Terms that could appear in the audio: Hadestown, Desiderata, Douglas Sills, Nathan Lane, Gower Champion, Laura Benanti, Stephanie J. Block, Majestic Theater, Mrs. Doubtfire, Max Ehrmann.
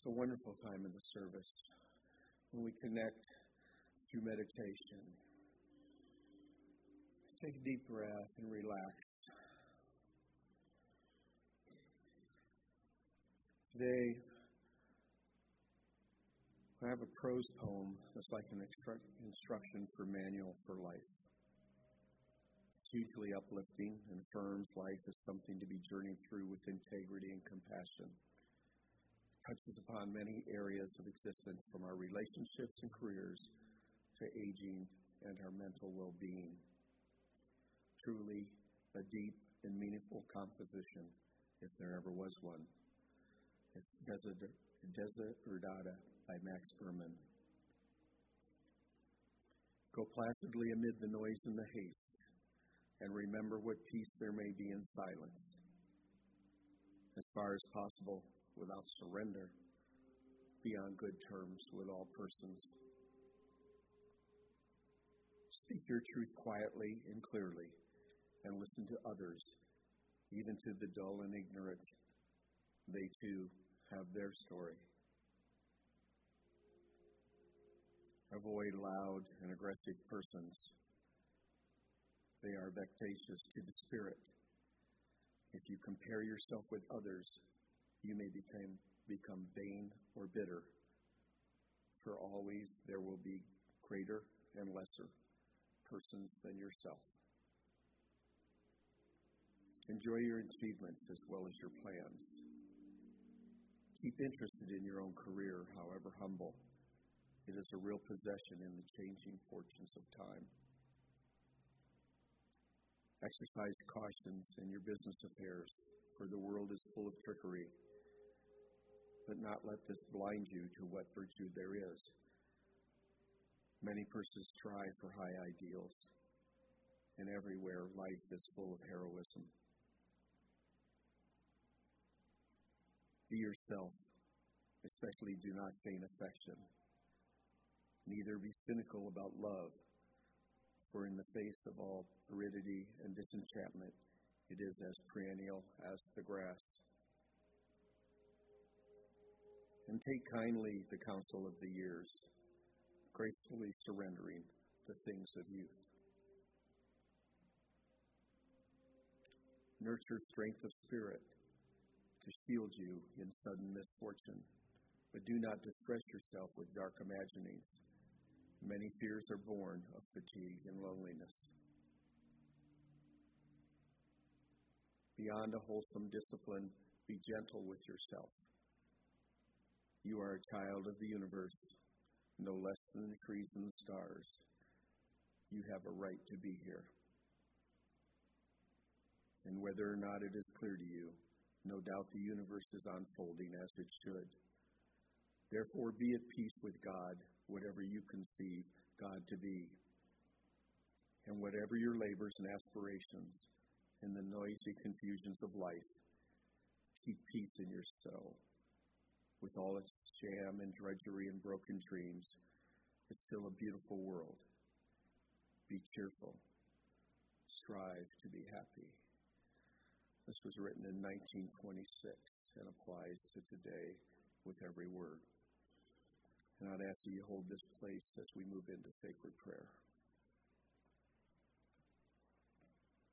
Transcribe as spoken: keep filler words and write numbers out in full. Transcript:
It's a wonderful time in the service when we connect through meditation. Take a deep breath and relax. Today, I have a prose poem that's like an instru- instruction for manual for life. It's hugely uplifting and affirms life as something to be journeyed through with integrity and compassion. Touches upon many areas of existence, from our relationships and careers to aging and our mental well-being. Truly a deep and meaningful composition, if there ever was one. It's Desiderata by Max Ehrmann. Go placidly amid the noise and the haste, and remember what peace there may be in silence. As far as possible, without surrender, be on good terms with all persons. Speak your truth quietly and clearly, and listen to others, even to the dull and ignorant. They too have their story. Avoid loud and aggressive persons. They are vexatious to the spirit. If you compare yourself with others, you may become, become vain or bitter, for always there will be greater and lesser persons than yourself. Enjoy your achievements as well as your plans. Keep interested in your own career, however humble. It is a real possession in the changing fortunes of time. Exercise cautions in your business affairs, for the world is full of trickery. But not let this blind you to what virtue there is. Many persons strive for high ideals, and everywhere life is full of heroism. Be yourself, especially do not feign affection. Neither be cynical about love, for in the face of all aridity and disenchantment, it is as perennial as the grass. And take kindly the counsel of the years, gracefully surrendering the things of youth. Nurture strength of spirit to shield you in sudden misfortune, but do not distress yourself with dark imaginings. Many fears are born of fatigue and loneliness. Beyond a wholesome discipline, be gentle with yourself. You are a child of the universe, no less than the trees and the stars. You have a right to be here. And whether or not it is clear to you, no doubt the universe is unfolding as it should. Therefore, be at peace with God, whatever you conceive God to be. And whatever your labors and aspirations, in the noisy confusions of life, keep peace in your soul. With all its sham and drudgery and broken dreams, it's still a beautiful world. Be cheerful. Strive to be happy. This was written in nineteen twenty-six and applies to today with every word. And I'd ask that you hold this place as we move into sacred prayer.